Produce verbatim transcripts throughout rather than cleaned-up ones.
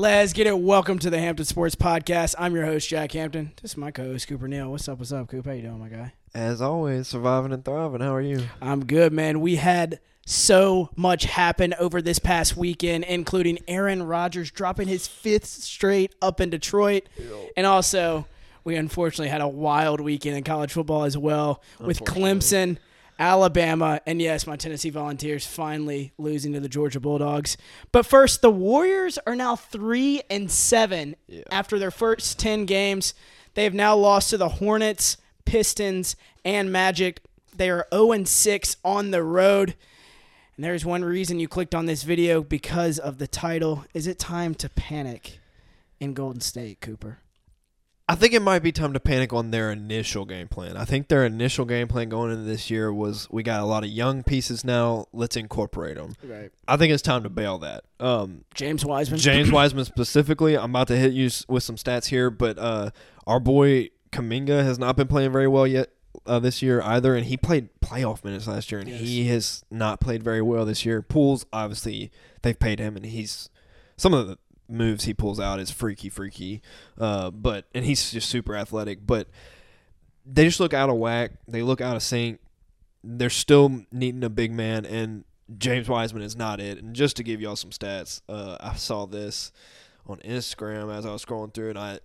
Let's get it. Welcome to the Hampton Sports Podcast. I'm your host, Jack Hampton. This is my co-host, Cooper Neal. What's up, what's up, Coop? How you doing, my guy? As always, surviving and thriving. How are you? I'm good, man. We had so much happen over this past weekend, including Aaron Rodgers dropping his fifth straight up in Detroit. Ew. And also, we unfortunately had a wild weekend in college football as well with Clemson, Alabama, and yes, my Tennessee Volunteers finally losing to the Georgia Bulldogs. But first, the Warriors are now three and seven yeah. after their first ten games. They have now lost to the Hornets, Pistons, and Magic. They are oh and six on the road. And there's one reason you clicked on this video, because of the title. Is it time to panic in Golden State, Cooper? I think it might be time to panic on their initial game plan. I think their initial game plan going into this year was, we got a lot of young pieces now. Let's incorporate them. Right. I think it's time to bail that. Um, James Wiseman. James Wiseman specifically. I'm about to hit you with some stats here, but uh, our boy Kuminga has not been playing very well yet. Uh, this year either, and he played playoff minutes last year, and yes. he has not played very well this year. Pools, obviously, they've paid him, and he's some of the moves he pulls out is freaky, freaky. Uh, but and he's just super athletic, but they just look out of whack. They look out of sync. They're still needing a big man, and James Wiseman is not it. And just to give y'all some stats, uh, I saw this on Instagram as I was scrolling through, and I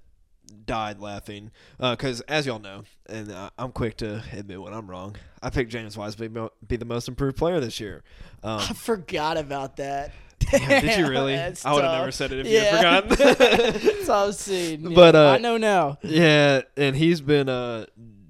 died laughing because, uh, as y'all know, and I, I'm quick to admit when I'm wrong, I picked James Wiseman to be the most improved player this year. Um, I forgot about that. Damn, did you really? I would tough. have never said it if yeah. you had forgotten. That's all I've seen. Yeah, but, uh, I know now. Yeah, and he's been uh,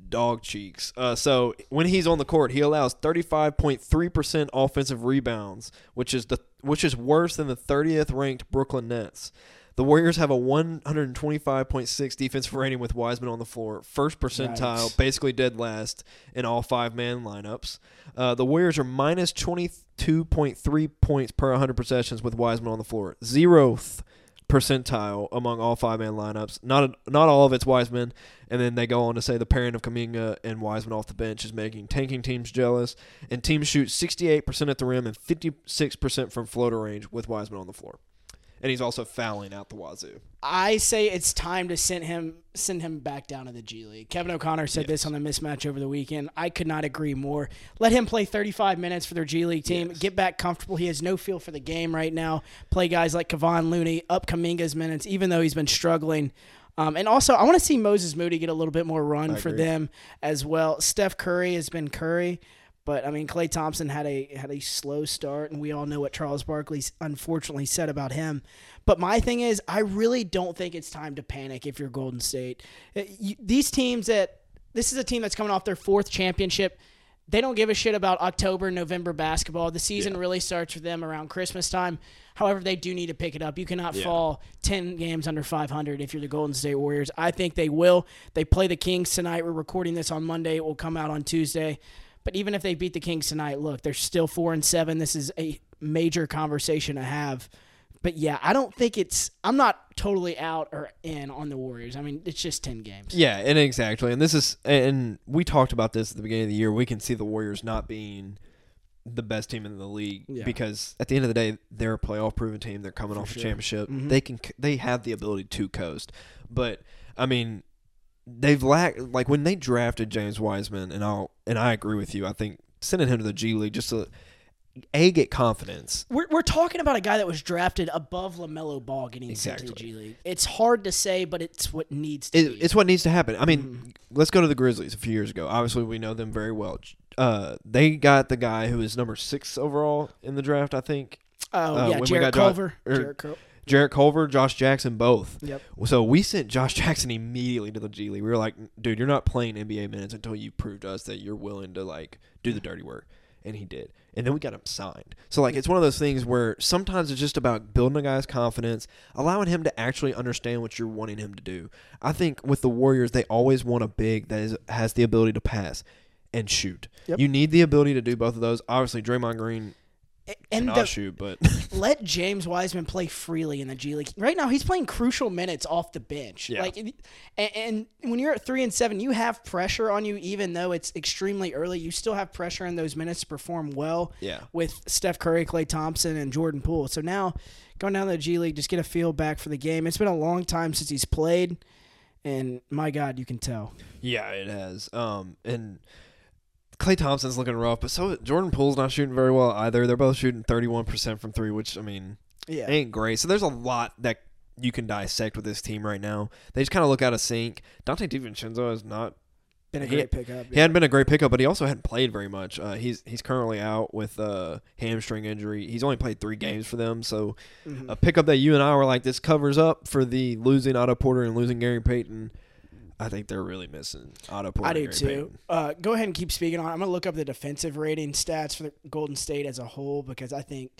dog cheeks. Uh, so when he's on the court, he allows thirty-five point three percent offensive rebounds, which is the which is worse than the thirtieth ranked Brooklyn Nets. The Warriors have a one twenty-five point six defensive rating with Wiseman on the floor, first percentile, nice. basically dead last in all five-man lineups. Uh, the Warriors are minus twenty-two point three points per one hundred possessions with Wiseman on the floor, zeroth percentile among all five-man lineups. Not not all of it's Wiseman, and then they go on to say the pairing of Kuminga and Wiseman off the bench is making tanking teams jealous, and teams shoot sixty-eight percent at the rim and fifty-six percent from floater range with Wiseman on the floor. And he's also fouling out the wazoo. I say it's time to send him send him back down to the G League. Kevin O'Connor said yes. this on the mismatch over the weekend. I could not agree more. Let him play thirty-five minutes for their G League team. Yes. Get back comfortable. He has no feel for the game right now. Play guys like Kevon Looney, up Kuminga's minutes, even though he's been struggling. Um, and also, I want to see Moses Moody get a little bit more run I for agree. them as well. Steph Curry has been Curry. But, I mean, Klay Thompson had a had a slow start, and we all know what Charles Barkley unfortunately said about him. But my thing is, I really don't think it's time to panic if you're Golden State. You, these teams that – this is a team that's coming off their fourth championship. They don't give a shit about October, November basketball. The season yeah. really starts for them around Christmas time. However, they do need to pick it up. You cannot yeah. fall ten games under five hundred if you're the Golden State Warriors. I think they will. They play the Kings tonight. We're recording this on Monday. It will come out on Tuesday. But even if they beat the Kings tonight, look, they're still four and seven. This is a major conversation to have. But, yeah, I don't think it's – I'm not totally out or in on the Warriors. I mean, it's just ten games. Yeah, and exactly. And this is – and we talked about this at the beginning of the year. We can see the Warriors not being the best team in the league yeah. because at the end of the day, they're a playoff-proven team. They're coming For off sure. a championship. Mm-hmm. They can they have the ability to coast. But, I mean – They've lacked, like, when they drafted James Wiseman, and I'll and I agree with you. I think sending him to the G League just to a get confidence. We're we're talking about a guy that was drafted above LaMelo Ball getting exactly. sent to the G League. It's hard to say, but it's what needs to. It, it's what needs to happen. I mean, mm-hmm. let's go to the Grizzlies a few years ago. Obviously, we know them very well. Uh, they got the guy who is number six overall in the draft. I think. Oh uh, yeah, Jarrett Culver. Dra- Jarrett Culver. Jarrett Culver, Josh Jackson, both. Yep. So we sent Josh Jackson immediately to the G League. We were like, dude, you're not playing N B A minutes until you prove to us that you're willing to, like, do the dirty work. And he did. And then we got him signed. So, like, it's one of those things where sometimes it's just about building a guy's confidence, allowing him to actually understand what you're wanting him to do. I think with the Warriors, they always want a big that is, has the ability to pass and shoot. Yep. You need the ability to do both of those. Obviously, Draymond Green And, and I'll the, shoot, but let James Wiseman play freely in the G League. Right now, he's playing crucial minutes off the bench. Yeah. Like, and, and when you're at three and seven, you have pressure on you, even though it's extremely early. You still have pressure in those minutes to perform well. Yeah. With Steph Curry, Klay Thompson, and Jordan Poole. So now, going down to the G League, just get a feel back for the game. It's been a long time since he's played, and my God, you can tell. Yeah, it has. Um, and. Klay Thompson's looking rough, but so Jordan Poole's not shooting very well either. They're both shooting thirty-one percent from three, which, I mean, yeah. ain't great. So there's a lot that you can dissect with this team right now. They just kind of look out of sync. Dante DiVincenzo has not been a great pickup. Yeah. He hadn't been a great pickup, but he also hadn't played very much. Uh, he's he's currently out with a hamstring injury. He's only played three games for them. So mm-hmm. a pickup that you and I were like, this covers up for the losing Otto Porter and losing Gary Payton. I think they're really missing Otto Porter. I do, too. Uh, go ahead and keep speaking on it. I'm going to look up the defensive rating stats for the Golden State as a whole, because I think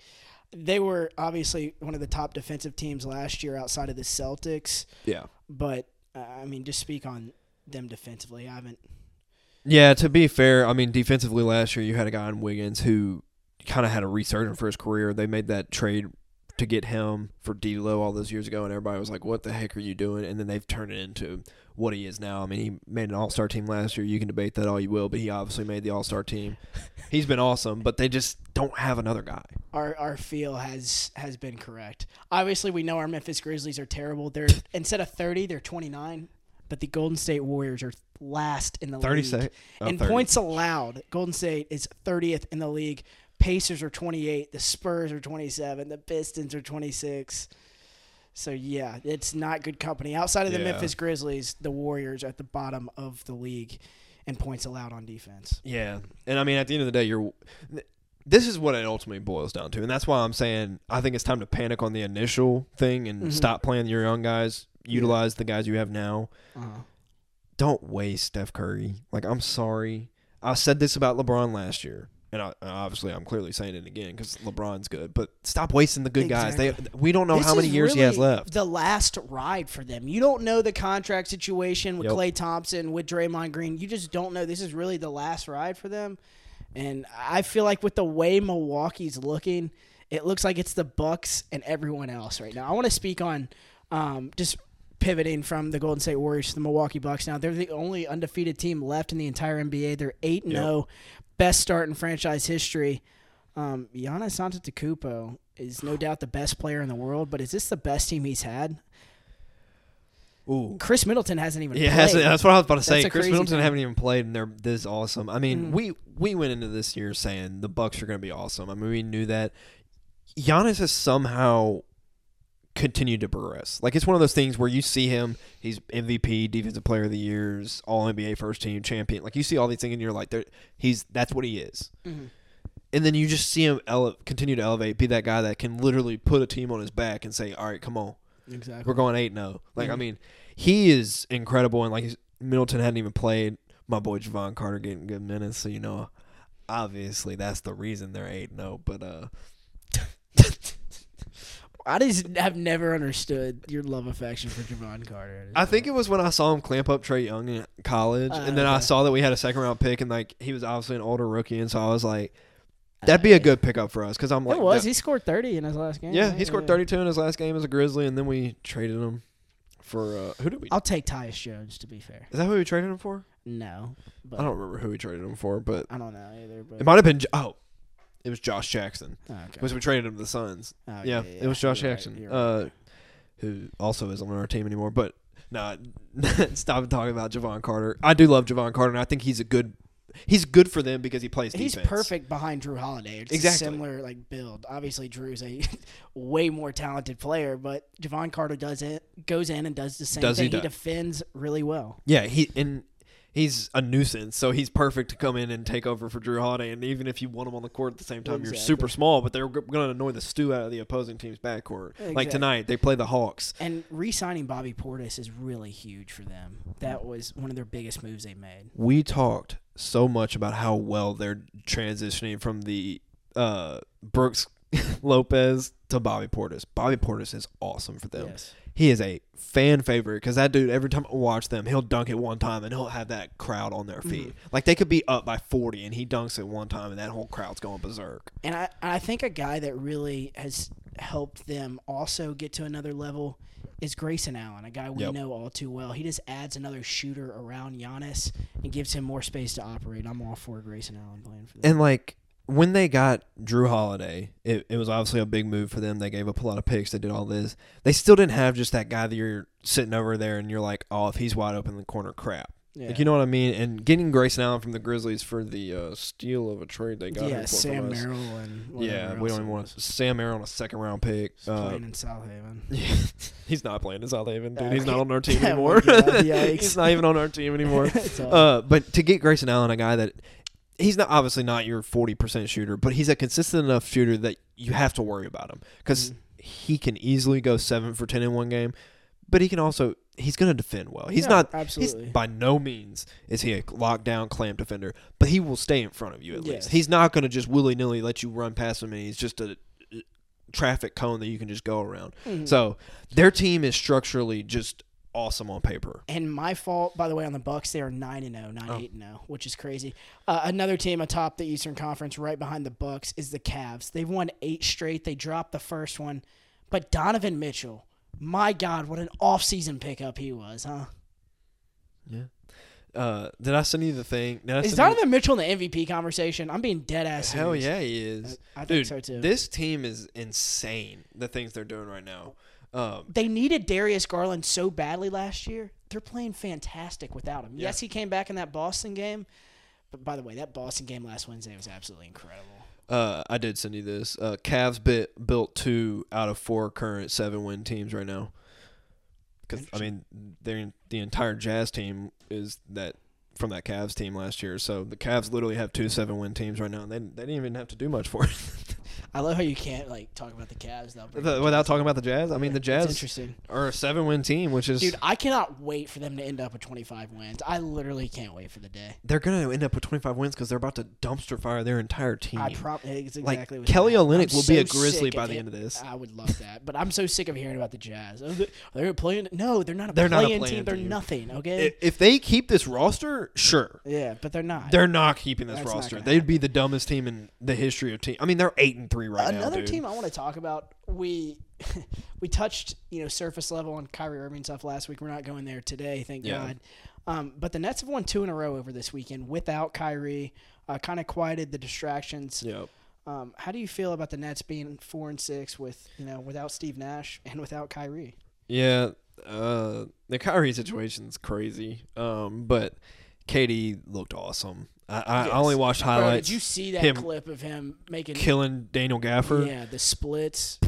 they were obviously one of the top defensive teams last year outside of the Celtics. Yeah. But, uh, I mean, just speak on them defensively. I haven't. Yeah, to be fair, I mean, defensively last year you had a guy in Wiggins who kind of had a resurgence for his career. They made that trade to get him for D'Lo all those years ago, and everybody was like, what the heck are you doing? And then they've turned it into – what he is now. I mean, he made an all-star team last year. You can debate that all you will, but he obviously made the all-star team. He's been awesome, but they just don't have another guy. Our our feel has has been correct. Obviously, we know our Memphis Grizzlies are terrible. They're instead of thirty, they're twenty-nine, but the Golden State Warriors are last in the league. Oh, and thirty. Points allowed, Golden State is thirtieth in the league. Pacers are twenty-eight, the Spurs are twenty-seven, the Pistons are twenty-six. So, yeah, it's not good company. Outside of the yeah. Memphis Grizzlies, the Warriors are at the bottom of the league in points allowed on defense. Yeah, and, I mean, at the end of the day, you're this is what it ultimately boils down to, and that's why I'm saying I think it's time to panic on the initial thing and mm-hmm. stop playing your young guys, utilize yeah. the guys you have now. Uh-huh. Don't waste Steph Curry. Like, I'm sorry. I said this about LeBron last year. And I, obviously, I'm clearly saying it again because LeBron's good. But stop wasting the good exactly. guys. They we don't know this how many years really he has left. The last ride for them. You don't know the contract situation with yep. Klay Thompson, with Draymond Green. You just don't know. This is really the last ride for them. And I feel like with the way Milwaukee's looking, it looks like it's the Bucks and everyone else right now. I want to speak on um, just pivoting from the Golden State Warriors to the Milwaukee Bucks. Now they're the only undefeated team left in the entire N B A. They're eight and zero. Best start in franchise history. Um, Giannis Antetokounmpo is no doubt the best player in the world, but is this the best team he's had? Ooh, Chris Middleton hasn't even yeah, played. Hasn't, that's what I was about to that's say. Chris Middleton hasn't even played, and they're this awesome. I mean, mm. we, we went into this year saying the Bucks are going to be awesome. I mean, we knew that. Giannis has somehow continued to progress. Like, it's one of those things where you see him, he's M V P, Defensive Player of the Years, All N B A First Team, Champion. Like, you see all these things and you're like, he's that's what he is. Mm-hmm. And then you just see him ele- continue to elevate, be that guy that can literally put a team on his back and say, all right, come on. Exactly. We're going eight and oh. Like, mm-hmm. I mean, he is incredible. And, like, he's, Middleton hadn't even played. My boy Javon Carter getting good minutes. So, you know, obviously that's the reason they're eight and oh. But, uh... I just have never understood your love affection for Javon Carter. I think it was when I saw him clamp up Trae Young in college, uh, and then okay. I saw that we had a second round pick, and like he was obviously an older rookie, and so I was like, "That'd be a good pickup for us." Because I'm like, it was. He scored thirty in his last game. Yeah, right? he scored yeah. thirty-two in his last game as a Grizzly, and then we traded him for uh, who did we? I'll take Tyus Jones. To be fair, is that who we traded him for? No, but I don't remember who we traded him for, but I don't know either. But it might have been oh. It was Josh Jackson. Oh, okay. Because we traded him to the Suns. Oh, yeah, yeah, yeah, it was Josh you're Jackson, right, uh, right. who also isn't on our team anymore. But, nah, stop talking about Javon Carter. I do love Javon Carter, and I think he's a good – he's good for them because he plays he's defense. He's perfect behind Jrue Holiday. It's exactly. a similar, like, build. Obviously, Drew's a way more talented player, but Javon Carter does it, goes in and does the same does thing. He, does. he defends really well. Yeah, he and – he's a nuisance, so he's perfect to come in and take over for Jrue Holiday. And even if you want him on the court at the same time, exactly. you're super small, but they're going to annoy the stew out of the opposing team's backcourt. Exactly. Like tonight, they play the Hawks. And re-signing Bobby Portis is really huge for them. That was one of their biggest moves they made. We talked so much about how well they're transitioning from the uh, Brooks Lopez to Bobby Portis. Bobby Portis is awesome for them. Yes. He is a fan favorite because that dude, every time I watch them, he'll dunk it one time and he'll have that crowd on their feet. Mm-hmm. Like, they could be up by forty and he dunks it one time and that whole crowd's going berserk. And I, I think a guy that really has helped them also get to another level is Grayson Allen, a guy we yep. know all too well. He just adds another shooter around Giannis and gives him more space to operate. I'm all for Grayson Allen playing for them. And, like, when they got Jrue Holiday, it, it was obviously a big move for them. They gave up a lot of picks. They did all this. They still didn't have just that guy that you're sitting over there and you're like, oh, if he's wide open in the corner, crap. Yeah. Like, you know what I mean? And getting Grayson Allen from the Grizzlies for the uh, steal of a trade they got. Yeah, Sam Merrill and yeah, we don't even want to, Sam Merrill on a second round pick. He's uh, playing in South Haven. Yeah, he's not playing in South Haven, dude. He's not on our team anymore. He's not even on our team anymore. uh, but to get Grayson Allen, a guy that he's not obviously not your forty percent shooter, but he's a consistent enough shooter that you have to worry about him because mm-hmm. he can easily go seven for ten in one game. But he can also he's going to defend well. He's yeah, not absolutely he's, by no means is he a lockdown clamp defender, but he will stay in front of you at yes. least. He's not going to just willy nilly let you run past him, and he's just a traffic cone that you can just go around. Mm-hmm. So their team is structurally just awesome on paper. And my fault, by the way, on the Bucks, they are nine and zero, not eight and zero, which is crazy. Uh, another team atop the Eastern Conference, right behind the Bucks, is the Cavs. They've won eight straight. They dropped the first one, but Donovan Mitchell. My God, what an off-season pickup he was, huh? Yeah. Uh, did I send you the thing? Is Donovan you... Mitchell in the M V P conversation? I'm being dead-ass serious. Hell yeah, he is. I, I Dude, think so, too. This team is insane, the things they're doing right now. Um, they needed Darius Garland so badly last year. They're playing fantastic without him. Yeah. Yes, he came back in that Boston game. But, by the way, that Boston game last Wednesday was absolutely incredible. Uh, I did send you this. Uh, Cavs bit, built two out of four current seven-win teams right now. Because I mean, they're, the entire Jazz team is that from that Cavs team last year. So the Cavs literally have two seven-win teams right now, and they they didn't even have to do much for it. I love how you can't like talk about the Cavs the, without talking about the Jazz. I mean, the Jazz interesting. are a seven-win team, which is dude. I cannot wait for them to end up with twenty-five wins. I literally can't wait for the day they're gonna end up with twenty-five wins because they're about to dumpster fire their entire team. I probably exactly like, Kelly Olynyk will so be a Grizzly by the him. end of this. I would love that, but I'm so sick of hearing about the Jazz. Are they, are they playing? No, they're not. A they're playing not a playing team. team. They're nothing. Okay. If they keep this roster, sure. Yeah, but they're not. They're not keeping this That's roster. They'd happen. be the dumbest team in the history of team. I mean, they're eight and three right Another now. Another team I want to talk about. We we touched you know surface level on Kyrie Irving stuff last week. We're not going there today, thank yeah. God. Um, but the Nets have won two in a row over this weekend without Kyrie. Uh, kind of quieted the distractions. Yep. Um, how do you feel about the Nets being four and six with you know without Steve Nash and without Kyrie? Yeah, uh, the Kyrie situation's crazy, um, but. K D looked awesome. I, I yes. only watched highlights. Bro, did you see that him clip of him making killing Daniel Gafford? Yeah, the splits.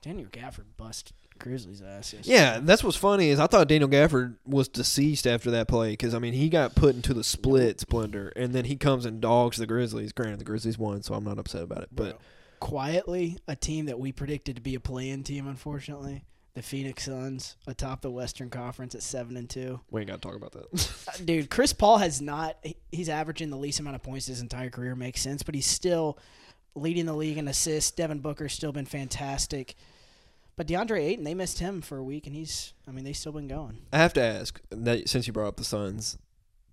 Daniel Gafford busted Grizzlies' ass. Yeah, that's what's funny is I thought Daniel Gafford was deceased after that play because I mean he got put into the splits blender and then he comes and dogs the Grizzlies. Granted, the Grizzlies won, so I'm not upset about it. But Bro, quietly, a team that we predicted to be a play-in team, unfortunately. The Phoenix Suns atop the Western Conference at seven and two. We ain't got to talk about that, dude. Chris Paul has not—he's averaging the least amount of points his entire career. Makes sense, but he's still leading the league in assists. Devin Booker's still been fantastic, but DeAndre Ayton, they missed him for a week, and he's—I mean—they've still been going. I have to ask that since you brought up the Suns,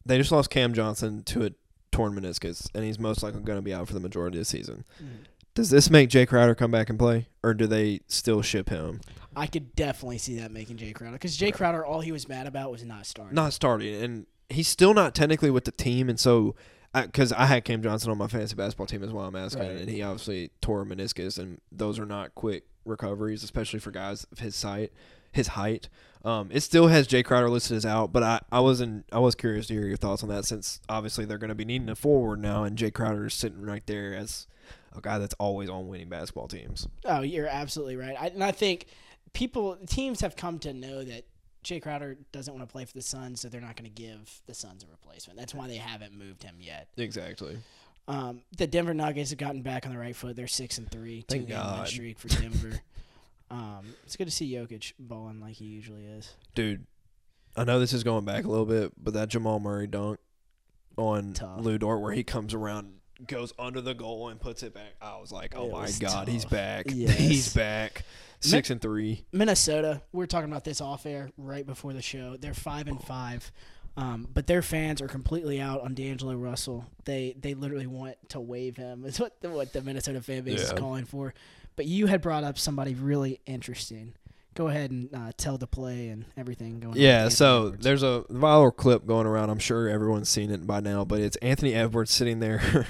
they just lost Cam Johnson to a torn meniscus, and he's most likely going to be out for the majority of the season. Mm. Does this make Jay Crowder come back and play, or do they still ship him? I could definitely see that making Jay Crowder because Jay Crowder, all he was mad about was not starting. Not starting, and he's still not technically with the team, and so because I, I had Cam Johnson on my fantasy basketball team is why I'm asking, right. and he obviously tore a meniscus, and those are not quick recoveries, especially for guys of his height. His height, um, it still has Jay Crowder listed as out, but I, I wasn't I was curious to hear your thoughts on that since obviously they're going to be needing a forward now, and Jay Crowder is sitting right there as a guy that's always on winning basketball teams. Oh, you're absolutely right. I, and I think people, teams have come to know that Jay Crowder doesn't want to play for the Suns, so they're not going to give the Suns a replacement. That's why they haven't moved him yet. Exactly. Um, the Denver Nuggets have gotten back on the right foot. They're six and three, two game win streak for Denver. um, it's good to see Jokic balling like he usually is. Dude, I know this is going back a little bit, but that Jamal Murray dunk on Tough. Lou Dort where he comes around. goes under the goal and puts it back. I was like, oh, it my God, tough. he's back. Yes. He's back. Six and three. Minnesota, we were talking about this off air right before the show. They're five and five, um, but their fans are completely out on D'Angelo Russell. They they literally want to waive him. It's what the, what the Minnesota fan base yeah. is calling for. But you had brought up somebody really interesting. Go ahead and uh, tell the play and everything going on. Yeah, so Edwards. There's a viral clip going around. I'm sure everyone's seen it by now, but it's Anthony Edwards sitting there,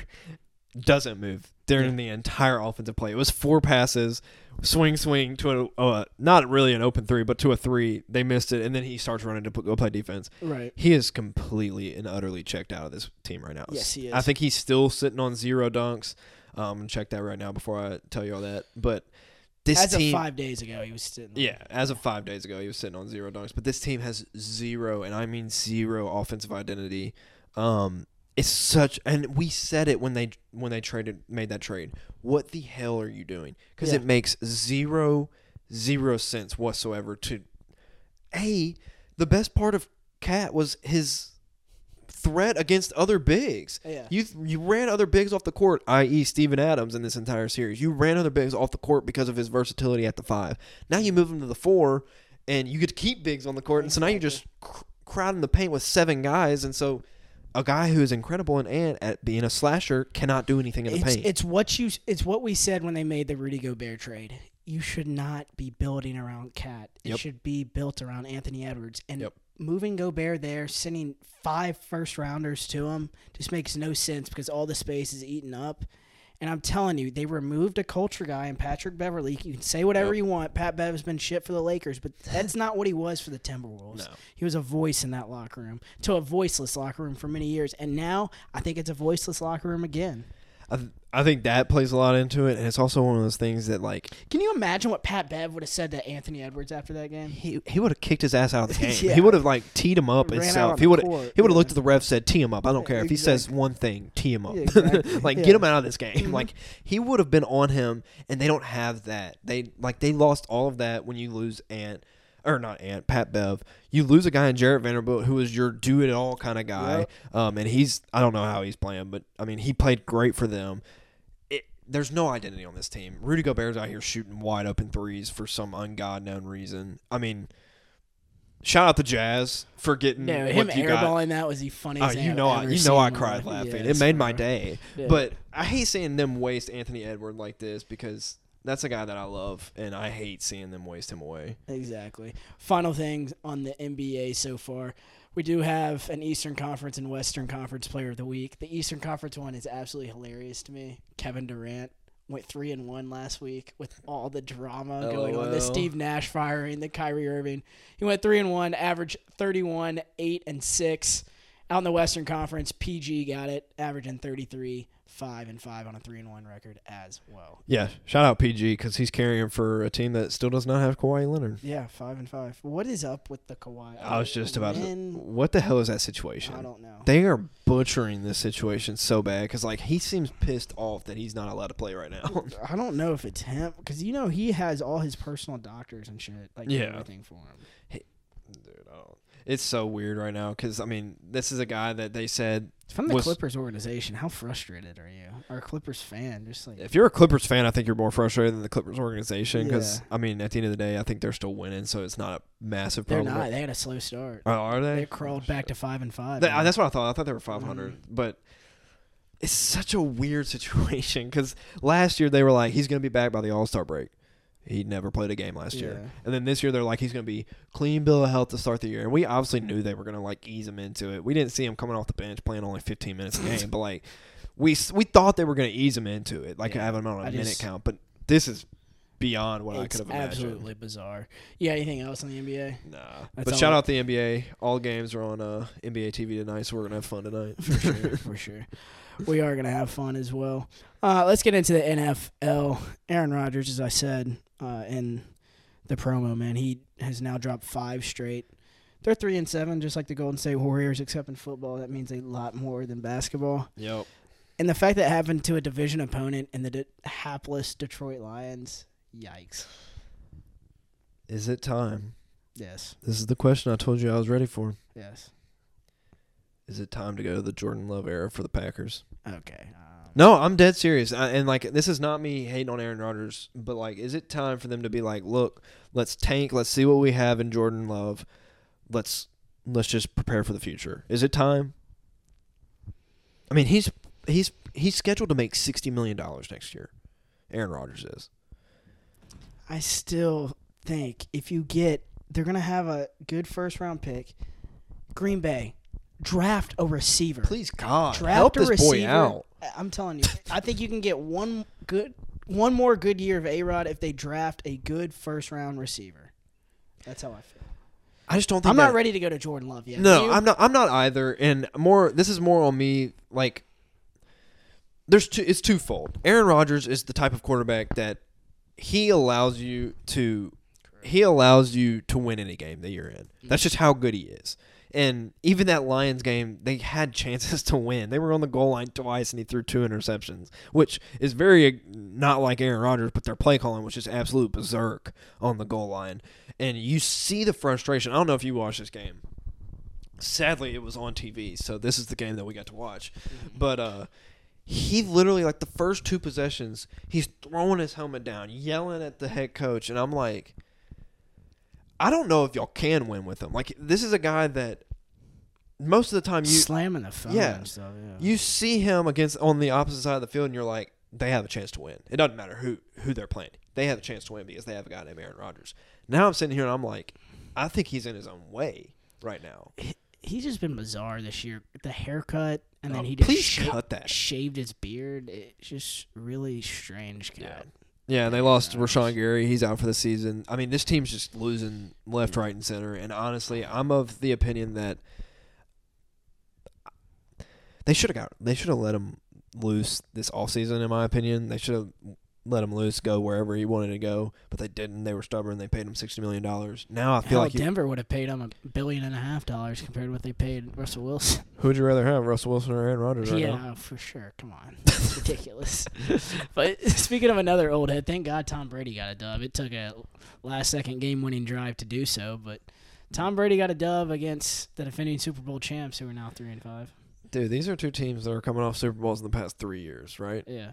doesn't move during yeah. the entire offensive play. It was four passes, swing, swing to a uh, not really an open three, but to a three. They missed it, and then he starts running to go play defense. Right. He is completely and utterly checked out of this team right now. Yes, he is. I think he's still sitting on zero dunks. Um, check that right now before I tell you all that, but. This as team, of five days ago, he was sitting. On, yeah, as of five days ago, he was sitting on zero dunks. But this team has zero, and I mean zero, offensive identity. Um, it's such, and we said it when they when they traded, made that trade. What the hell are you doing? Because yeah. it makes zero, zero sense whatsoever. To a, the best part of Cat was his threat against other bigs. Yeah. You you ran other bigs off the court, that is. Steven Adams in this entire series. You ran other bigs off the court because of his versatility at the five. Now you move him to the four, and you get to keep bigs on the court, and so now you're just cr- crowding the paint with seven guys, and so a guy who is incredible in and at being a slasher cannot do anything in the it's, paint. It's what you. It's what we said when they made the Rudy Gobert trade. You should not be building around Cat. It yep. should be built around Anthony Edwards. And yep. moving Gobert there, sending five first-rounders to him just makes no sense because all the space is eaten up. And I'm telling you, they removed a culture guy in Patrick Beverley. You can say whatever yep. you want. Pat Bev has been shit for the Lakers, but that's not what he was for the Timberwolves. No. He was a voice in that locker room, to a voiceless locker room for many years. And now I think it's a voiceless locker room again. I, th- I think that plays a lot into it, and it's also one of those things that, like... Can you imagine what Pat Bev would have said to Anthony Edwards after that game? He he would have kicked his ass out of the game. yeah. He would have, like, teed him up Ran himself. He would have he yeah. looked at the ref, said, tee him up. I don't care. Exactly. If he says one thing, tee him up. Yeah, exactly. like, yeah. get him out of this game. Mm-hmm. Like, he would have been on him, and they don't have that. They Like, they lost all of that when you lose Ant... Or not Ant, Pat Bev. You lose a guy in Jarrett Vanderbilt who is your do-it-all kind of guy. Yep. Um, and he's – I don't know how he's playing, but, I mean, he played great for them. It, there's no identity on this team. Rudy Gobert's out here shooting wide-open threes for some ungod-known reason. I mean, shout out the Jazz for getting no, what him you got. No, him airballing that was the funniest thing uh, you know I've I, ever You know I cried one. laughing. Yeah, it made my day. Yeah. But I hate seeing them waste Anthony Edwards like this because – that's a guy that I love, and I hate seeing them waste him away. Exactly. Final things on the N B A so far. We do have an Eastern Conference and Western Conference Player of the Week. The Eastern Conference one is absolutely hilarious to me. Kevin Durant went three and one last week with all the drama oh, going on. Well. The Steve Nash firing, the Kyrie Irving. He went three and one, averaged thirty-one, eight and six. Out in the Western Conference, P G got it, averaging thirty-three, five and five on a three and one record as well. Yeah, shout out P G because he's carrying for a team that still does not have Kawhi Leonard. Yeah, five and five. What is up with the Kawhi? I was just about when, to. What the hell is that situation? I don't know. They are butchering this situation so bad because like he seems pissed off that he's not allowed to play right now. I don't know if it's him because you know he has all his personal doctors and shit like yeah. everything for him. Hey, dude, I don't. It's so weird right now because, I mean, this is a guy that they said – from the was, Clippers organization, how frustrated are you? Or a Clippers fan? Just like if you're a Clippers fan, I think you're more frustrated than the Clippers organization because, yeah. I mean, at the end of the day, I think they're still winning, so it's not a massive problem. They're not. They had a slow start. Oh, are they? They crawled oh, back to five and five. That, that's what I thought. I thought they were five hundred. Mm-hmm. But it's such a weird situation because last year they were like, he's going to be back by the All-Star break. He never played a game last yeah. year. And then this year they're like, he's going to be clean bill of health to start the year. And we obviously knew they were going to, like, ease him into it. We didn't see him coming off the bench playing only fifteen minutes a game. But, like, we we thought they were going to ease him into it, like yeah, have him on a I minute just, count. But this is beyond what I could have imagined. It's absolutely bizarre. You got anything else on the N B A? Nah. That's but shout out the N B A. All games are on uh, N B A T V tonight, so we're going to have fun tonight. For sure, for sure. We are going to have fun as well. Uh, let's get into the N F L. Aaron Rodgers, as I said, Uh, in the promo, man. He has now dropped five straight. They're three and seven, just like the Golden State Warriors, except in football. That means a lot more than basketball. Yep. And the fact that it happened to a division opponent and the de- hapless Detroit Lions, yikes. Is it time? Yes. This is the question I told you I was ready for. Yes. Is it time to go to the Jordan Love era for the Packers? Okay. Uh, No, I'm dead serious. I, and, like, this is not me hating on Aaron Rodgers, but, like, is it time for them to be like, look, let's tank, let's see what we have in Jordan Love, let's let's just prepare for the future. Is it time? I mean, he's he's he's scheduled to make sixty million dollars next year. Aaron Rodgers is. I still think if you get – they're going to have a good first-round pick. Green Bay, draft a receiver. Please, God, draft help a this receiver. boy out. I'm telling you, I think you can get one good, one more good year of A-Rod if they draft a good first-round receiver. That's how I feel. I just don't think I'm that, not ready to go to Jordan Love yet. No, I'm not. I'm not either. And more, this is more on me. Like, there's two, it's twofold. Aaron Rodgers is the type of quarterback that he allows you to, Correct. he allows you to win any game that you're in. Mm-hmm. That's just how good he is. And even that Lions game, they had chances to win. They were on the goal line twice, and he threw two interceptions, which is very not like Aaron Rodgers, but their play calling was just absolute berserk on the goal line. And you see the frustration. I don't know if you watched this game. Sadly, it was on T V, so this is the game that we got to watch. But uh, he literally, like the first two possessions, he's throwing his helmet down, yelling at the head coach, and I'm like, I don't know if y'all can win with him. Like, this is a guy that most of the time you slamming the phone yeah, and stuff, yeah. You see him against on the opposite side of the field and you're like, they have a chance to win. It doesn't matter who, who they're playing. They have a chance to win because they have a guy named Aaron Rodgers. Now I'm sitting here and I'm like, I think he's in his own way right now. He, he's just been bizarre this year. The haircut and oh, then he just shaved, cut that. shaved his beard. It's just really strange, guy. Yeah. Yeah, and they lost Rashawn Gary. He's out for the season. I mean, this team's just losing left, right, and center. And honestly, I'm of the opinion that they should have got. They should have let him loose this offseason, in my opinion. They should have let him loose, go wherever he wanted to go. But they didn't. They were stubborn. They paid him sixty million dollars. Now I feel Hell, like you, Denver would have paid him a billion and a half dollars compared to what they paid Russell Wilson. Who would you rather have, Russell Wilson or Aaron Rodgers right yeah, now? Yeah, for sure. Come on. It's ridiculous. But speaking of another old head, thank God Tom Brady got a dub. It took a last-second game-winning drive to do so. But Tom Brady got a dub against the defending Super Bowl champs, who are now three and five. Dude, these are two teams that are coming off Super Bowls in the past three years, right? Yeah.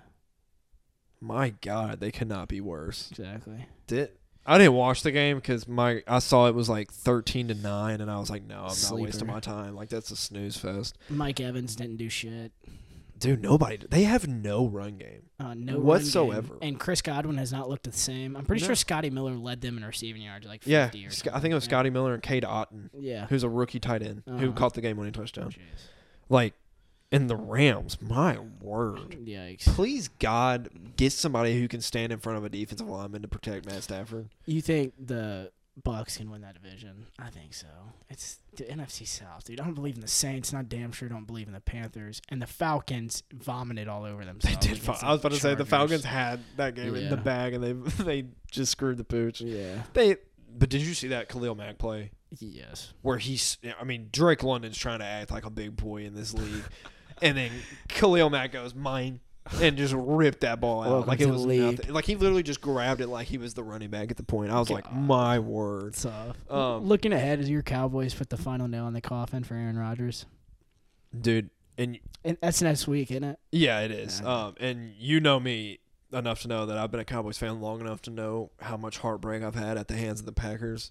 My God, they could not be worse. Exactly. Did I didn't watch the game because my I saw it was like thirteen to nine, and I was like, no, I'm Sleeper. not wasting my time. Like, that's a snooze fest. Mike Evans didn't do shit. Dude, nobody. They have no run game. Uh, no whatsoever. Run game. And Chris Godwin has not looked the same. I'm pretty no. sure Scotty Miller led them in receiving yards, like fifty yeah, or something. I think it was like Scotty Miller and Cade Otton. Yeah. Who's a rookie tight end uh-huh. who caught the game-winning touchdown. Jeez. Like. And the Rams, my word. Yikes. Please, God, get somebody who can stand in front of a defensive lineman to protect Matt Stafford. You think the Bucks can win that division? I think so. It's the N F C South, dude. I don't believe in the Saints, and I damn sure don't believe in the Panthers. And the Falcons vomited all over themselves. They did. Vo- I was about to say, the Falcons had that game yeah. in the bag, and they they just screwed the pooch. Yeah. They. But did you see that Khalil Mack play? Yes. Where he's – I mean, Drake London's trying to act like a big boy in this league. And then Khalil Mack goes, mine, and just ripped that ball out. Welcome like it was nothing. Like, he literally just grabbed it like he was the running back at the point. I was God. like, my word. Um, Looking ahead, is your Cowboys put the final nail in the coffin for Aaron Rodgers? Dude. And, and that's next week, isn't it? Yeah, it is. Yeah. Um, and you know me enough to know that I've been a Cowboys fan long enough to know how much heartbreak I've had at the hands of the Packers.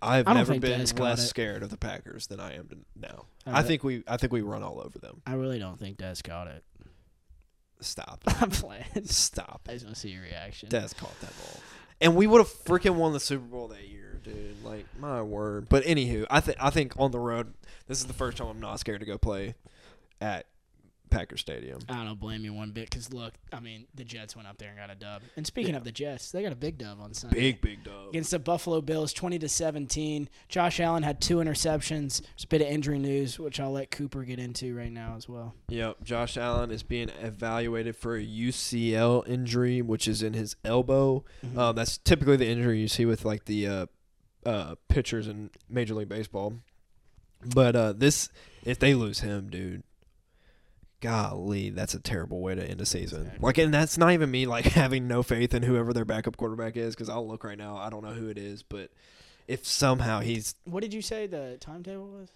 I've never been Dennis less scared of the Packers than I am now. I, I think we, I think we run all over them. I really don't think Des caught it. Stop. I'm playing. Stop. I just want to see your reaction. Des caught that ball, and we would have freaking won the Super Bowl that year, dude. Like, my word. But anywho, I think I think on the road, this is the first time I'm not scared to go play at Packer Stadium. I don't blame you one bit because, look, I mean, the Jets went up there and got a dub. And speaking yeah. of the Jets, they got a big dub on Sunday. Big, big dub. Against the Buffalo Bills, twenty to seventeen. Josh Allen had two interceptions. There's a bit of injury news, which I'll let Cooper get into right now as well. Yep. Josh Allen is being evaluated for a U C L injury, which is in his elbow. Mm-hmm. Um, that's typically the injury you see with, like, the uh, uh, pitchers in Major League Baseball. But uh, this, if they lose him, dude. Golly, that's a terrible way to end a season. Like, and that's not even me, like, having no faith in whoever their backup quarterback is, because I'll look right now. I don't know who it is, but if somehow he's – What did you say the timetable was?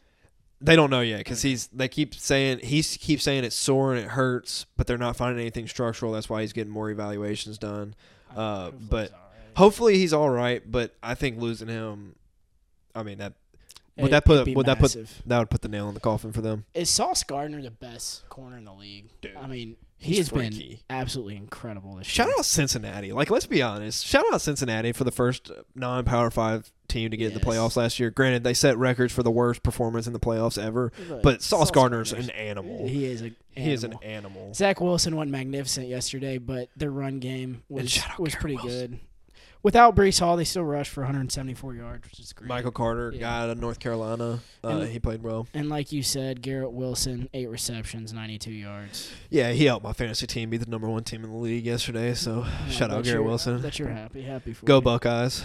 They don't know yet because he's. They keep saying he's keep saying it's sore and it hurts, but they're not finding anything structural. That's why he's getting more evaluations done. Uh, but right. hopefully he's all right. But I think losing him, I mean that it, would that put would that put that would put the nail in the coffin for them. Is Sauce Gardner the best corner in the league? Dude, I mean, he has freaky. been absolutely incredible this Shout year. Shout out Cincinnati. Like, let's be honest. Shout out Cincinnati for the first non-Power Five team to get yes. in the playoffs last year. Granted, they set records for the worst performance in the playoffs ever, but, but Sauce, Sauce Gardner's an animal. He is a he is an animal. Zach Wilson went magnificent yesterday, but their run game was was Garrett pretty Wilson. good. Without Breece Hall, they still rushed for one hundred seventy-four yards, which is great. Michael Carter, yeah. guy out of North Carolina, uh, and, he played well. And like you said, Garrett Wilson, eight receptions, ninety-two yards. Yeah, he helped my fantasy team be the number one team in the league yesterday, so yeah, shout out Garrett Wilson. That you're happy, happy for Go you. Buckeyes.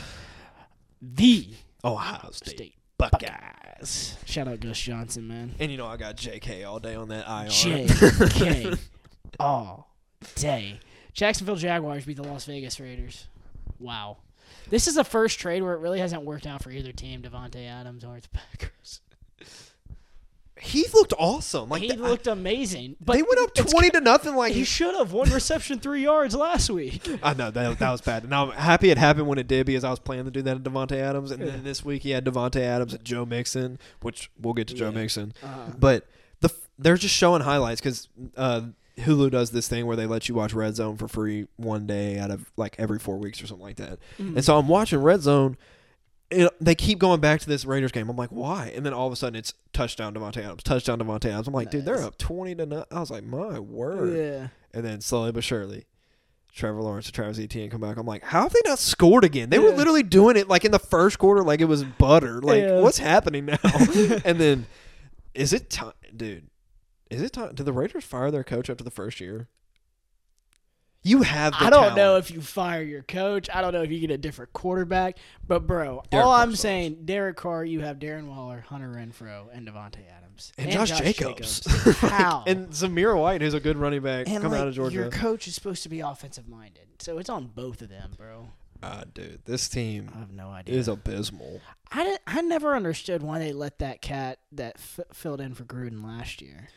The Ohio State, State Buckeyes. Buckeyes. Shout out Gus Johnson, man. And you know I got J K all day on that I R. J K all day. Jacksonville Jaguars beat the Las Vegas Raiders. Wow. This is the first trade where it really hasn't worked out for either team, Devontae Adams or the Packers. He looked awesome. Like He the, looked amazing. But they went up twenty to nothing. Like He should have. One reception, three yards last week. I know. That, that was bad. And I'm happy it happened when it did because I was planning to do that to Devontae Adams. And yeah. then this week he had Devontae Adams and Joe Mixon, which we'll get to Joe yeah. Mixon. Uh-huh. But the they're just showing highlights because uh, – Hulu does this thing where they let you watch Red Zone for free one day out of like every four weeks or something like that. Mm-hmm. And so I'm watching Red Zone. And they keep going back to this Raiders game. I'm like, why? And then all of a sudden it's touchdown Devontae Adams, touchdown Devontae Adams. I'm like, nice. dude, they're up twenty to nine. I was like, my word. Yeah. And then slowly but surely, Trevor Lawrence and Travis Etienne come back. I'm like, how have they not scored again? They yeah. were literally doing it like in the first quarter like it was butter. Like, yeah. what's happening now? And then is it time? Dude. Is it time? Did the Raiders fire their coach after the first year? You have the I don't talent. know if you fire your coach. I don't know if you get a different quarterback. But, bro, Derek all Carr I'm sucks. saying, Derek Carr, you have Darren Waller, Hunter Renfrow, and Devontae Adams. And, and Josh, Josh Jacobs. Jacobs. How? And Zamir White, who's a good running back and coming like, out of Georgia. Your coach is supposed to be offensive-minded. So it's on both of them, bro. Uh, dude, this team I have no idea. is abysmal. I, didn't, I never understood why they let that cat that f- filled in for Gruden last year.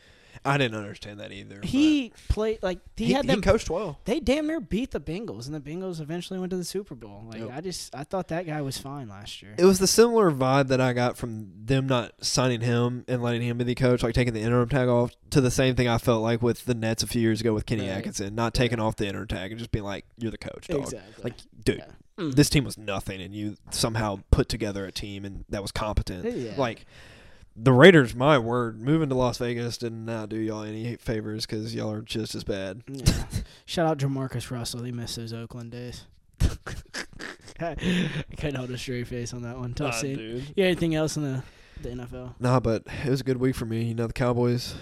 I didn't understand that either. He played like he, he had them. He coached well. They damn near beat the Bengals, and the Bengals eventually went to the Super Bowl. Like yep. I just, I thought that guy was fine last year. It was the similar vibe that I got from them not signing him and letting him be the coach, like taking the interim tag off. To the same thing I felt like with the Nets a few years ago with Kenny right. Atkinson, not taking yeah. off the interim tag and just being like, "You're the coach, dog." Exactly. Like, dude, yeah. mm. this team was nothing, and you somehow put together a team and that was competent. Yeah. Like. The Raiders, my word, moving to Las Vegas did not do y'all any favors because y'all are just as bad. Yeah. Shout out Jamarcus Russell. He missed those Oakland days. I couldn't hold a straight face on that one. Tough uh, scene. Dude. You got anything else in the, the N F L? Nah, but it was a good week for me. You know, the Cowboys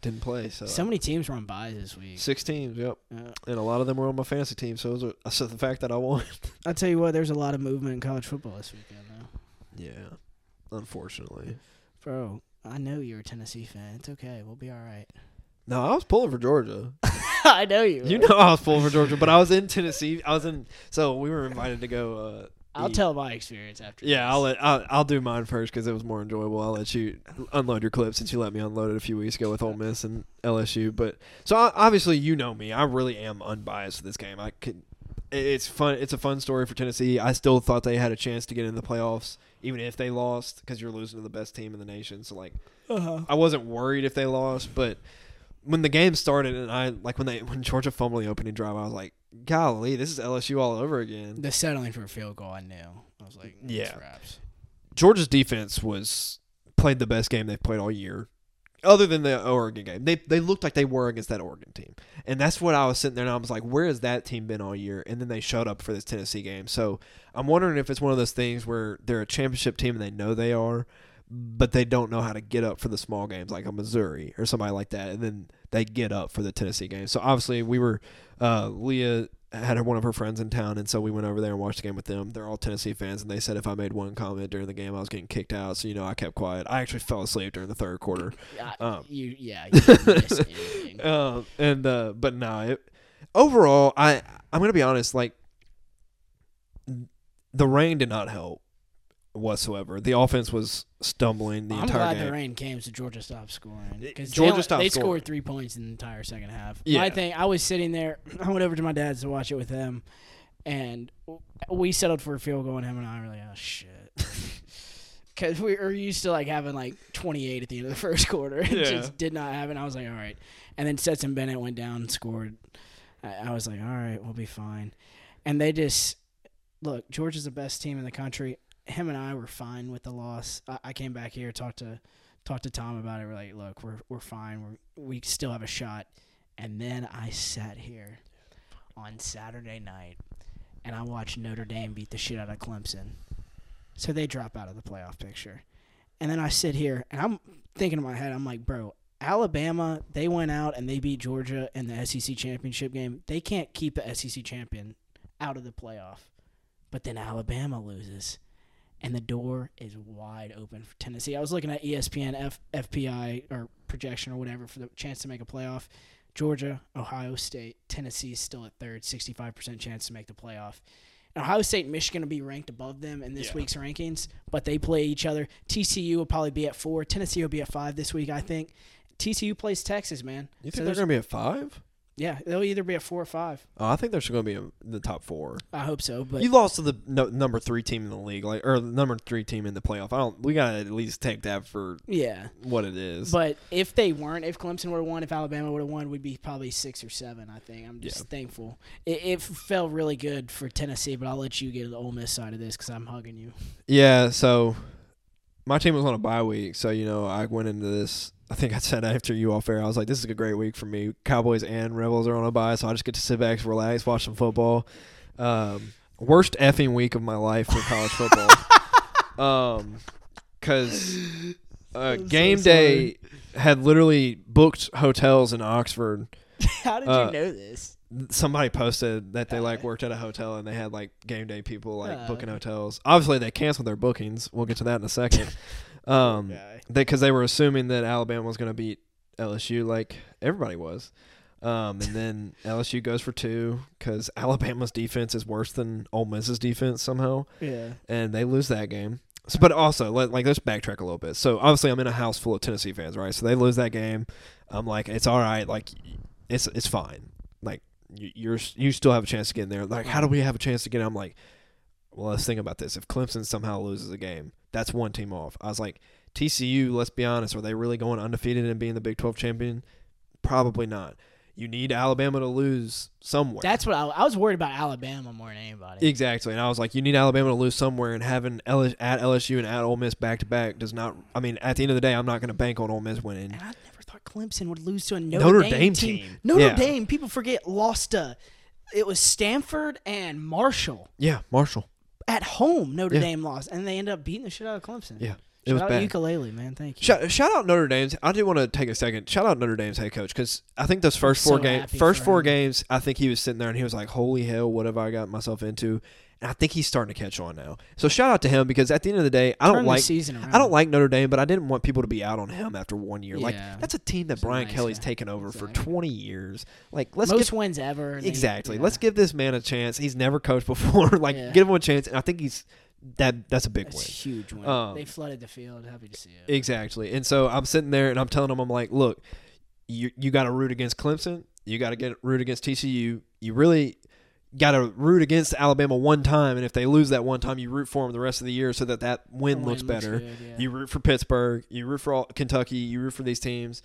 didn't play. So so many teams were on buys this week. Six teams, yep. Yeah. And a lot of them were on my fantasy team, so it was a, so the fact that I won. I'll tell you what, there's a lot of movement in college football this weekend, though. Yeah, unfortunately. Bro, I know you're a Tennessee fan. It's okay. We'll be all right. No, I was pulling for Georgia. I know you. Were. You know I was pulling for Georgia, but I was in Tennessee. I was in – so we were invited to go uh, – I'll eat. tell my experience after Yeah, I'll, let, I'll I'll do mine first because it was more enjoyable. I'll let you unload your clip since you let me unload it a few weeks ago with Ole Miss and L S U. But so, I, obviously, you know me. I really am unbiased for this game. I could, It's fun. It's a fun story for Tennessee. I still thought they had a chance to get in the playoffs. Even if they lost, because you're losing to the best team in the nation. So, like, uh-huh. I wasn't worried if they lost. But when the game started and I – like, when they when Georgia fumbled the opening drive, I was like, golly, this is L S U all over again. The settling for a field goal, I knew. I was like, yeah. Wraps. Georgia's defense was – played the best game they've played all year, other than the Oregon game. They they looked like they were against that Oregon team. And that's what I was sitting there and I was like, where has that team been all year? And then they showed up for this Tennessee game. So I'm wondering if it's one of those things where they're a championship team and they know they are, but they don't know how to get up for the small games like a Missouri or somebody like that. And then they get up for the Tennessee game. So obviously we were uh, – Leah had one of her friends in town, and so we went over there and watched the game with them. They're all Tennessee fans, and they said if I made one comment during the game, I was getting kicked out. So, you know, I kept quiet. I actually fell asleep during the third quarter. Um, you, yeah, you didn't miss anything. Uh, and uh, but no, it, overall, I I'm gonna be honest. Like, the rain did not help whatsoever. The offense was stumbling the I'm entire game. I'm glad the rain came so Georgia stopped scoring. Because Georgia they, stopped they scoring. scored three points in the entire second half. Yeah. My thing, I was sitting there. I went over to my dad's to watch it with him, and we settled for a field goal, and him and I were like, oh, shit. Because we were used to, like, having, like, twenty-eight at the end of the first quarter. It yeah. just did not happen. I was like, all right. And then Stetson Bennett went down and scored. I, I was like, all right, we'll be fine. And they just – look, Georgia's the best team in the country. Him and I were fine with the loss. I, I came back here, talked to talked to Tom about it. We're like, look, we're we're fine. We're, we still have a shot. And then I sat here on Saturday night, and I watched Notre Dame beat the shit out of Clemson. So they drop out of the playoff picture. And then I sit here, and I'm thinking in my head, I'm like, bro, Alabama, they went out and they beat Georgia in the S E C championship game. They can't keep the S E C champion out of the playoff. But then Alabama loses, and the door is wide open for Tennessee. I was looking at E S P N F- F P I or projection or whatever for the chance to make a playoff. Georgia, Ohio State, Tennessee is still at third, sixty-five percent chance to make the playoff. Ohio State and Michigan will be ranked above them in this yeah. week's rankings, but they play each other. T C U will probably be at four. Tennessee will be at five this week, I think. T C U plays Texas, man. You think so they're going to be at five? Yeah, they'll either be at four or five. Oh, I think they're still going to be in the top four. I hope so. But you lost to the no, number three team in the league, like or the number three team in the playoff. I don't. We got to at least take that for yeah. what it is. But if they weren't, if Clemson would have won, if Alabama would have won, we'd be probably six or seven. I think. I'm just yeah. thankful. It, it felt really good for Tennessee, but I'll let you get to the Ole Miss side of this because I'm hugging you. Yeah. So my team was on a bye week, so you know I went into this. I think I said after you all fair, I was like, this is a great week for me. Cowboys and Rebels are on a bye, so I just get to sit back, relax, watch some football. Um, worst effing week of my life for college football. Because um, uh, game so day had literally booked hotels in Oxford. How did uh, you know this? Somebody posted that they like worked at a hotel and they had like game day people like uh, booking hotels. Obviously, they canceled their bookings. We'll get to that in a second. Um, because they, they were assuming that Alabama was going to beat L S U, like everybody was. Um, and then L S U goes for two because Alabama's defense is worse than Ole Miss's defense somehow. Yeah, and they lose that game. So, but also, let, like, let's backtrack a little bit. So obviously, I'm in a house full of Tennessee fans, right? So they lose that game. I'm like, it's all right, like it's it's fine. Like you, you're you still have a chance to get in there. Like, how do we have a chance to get in? I'm like, well, let's think about this. If Clemson somehow loses a game, that's one team off. I was like, T C U, let's be honest, are they really going undefeated and being the Big twelve champion? Probably not. You need Alabama to lose somewhere. That's what I, I was worried about Alabama more than anybody. Exactly. And I was like, you need Alabama to lose somewhere, and having L, at L S U and at Ole Miss back-to-back does not – I mean, at the end of the day, I'm not going to bank on Ole Miss winning. And I never thought Clemson would lose to a Notre, Notre Dame, Dame team. team. Notre yeah. Dame, people forget, lost to – it was Stanford and Marshall. Yeah, Marshall. At home, Notre yeah. Dame lost, and they end up beating the shit out of Clemson. Yeah, it shout was out bad. Ukulele, man. Thank you. Shout, shout out Notre Dame's. I do want to take a second. Shout out Notre Dame's head coach because I think those first I'm four so games, first four him. games, I think he was sitting there and he was like, "Holy hell, what have I got myself into?" And I think he's starting to catch on now. So shout out to him because at the end of the day, I Turn don't like I don't like Notre Dame, but I didn't want people to be out on him after one year. Yeah. Like that's a team that it's Brian nice Kelly's guy. taken over exactly. for twenty years. Like let's most give, wins ever. Exactly. They, yeah. Let's give this man a chance. He's never coached before. like yeah. give him a chance. And I think he's that. That's a big that's win. A huge win. Um, they flooded the field. Happy to see it. Exactly. And so I'm sitting there and I'm telling him, I'm like, look, you you got to root against Clemson. You got to get root against T C U. You really. Got to root against Alabama one time, and if they lose that one time, you root for them the rest of the year so that that win, win looks better. Looks good, yeah. You root for Pittsburgh. You root for all, Kentucky. You root for these teams.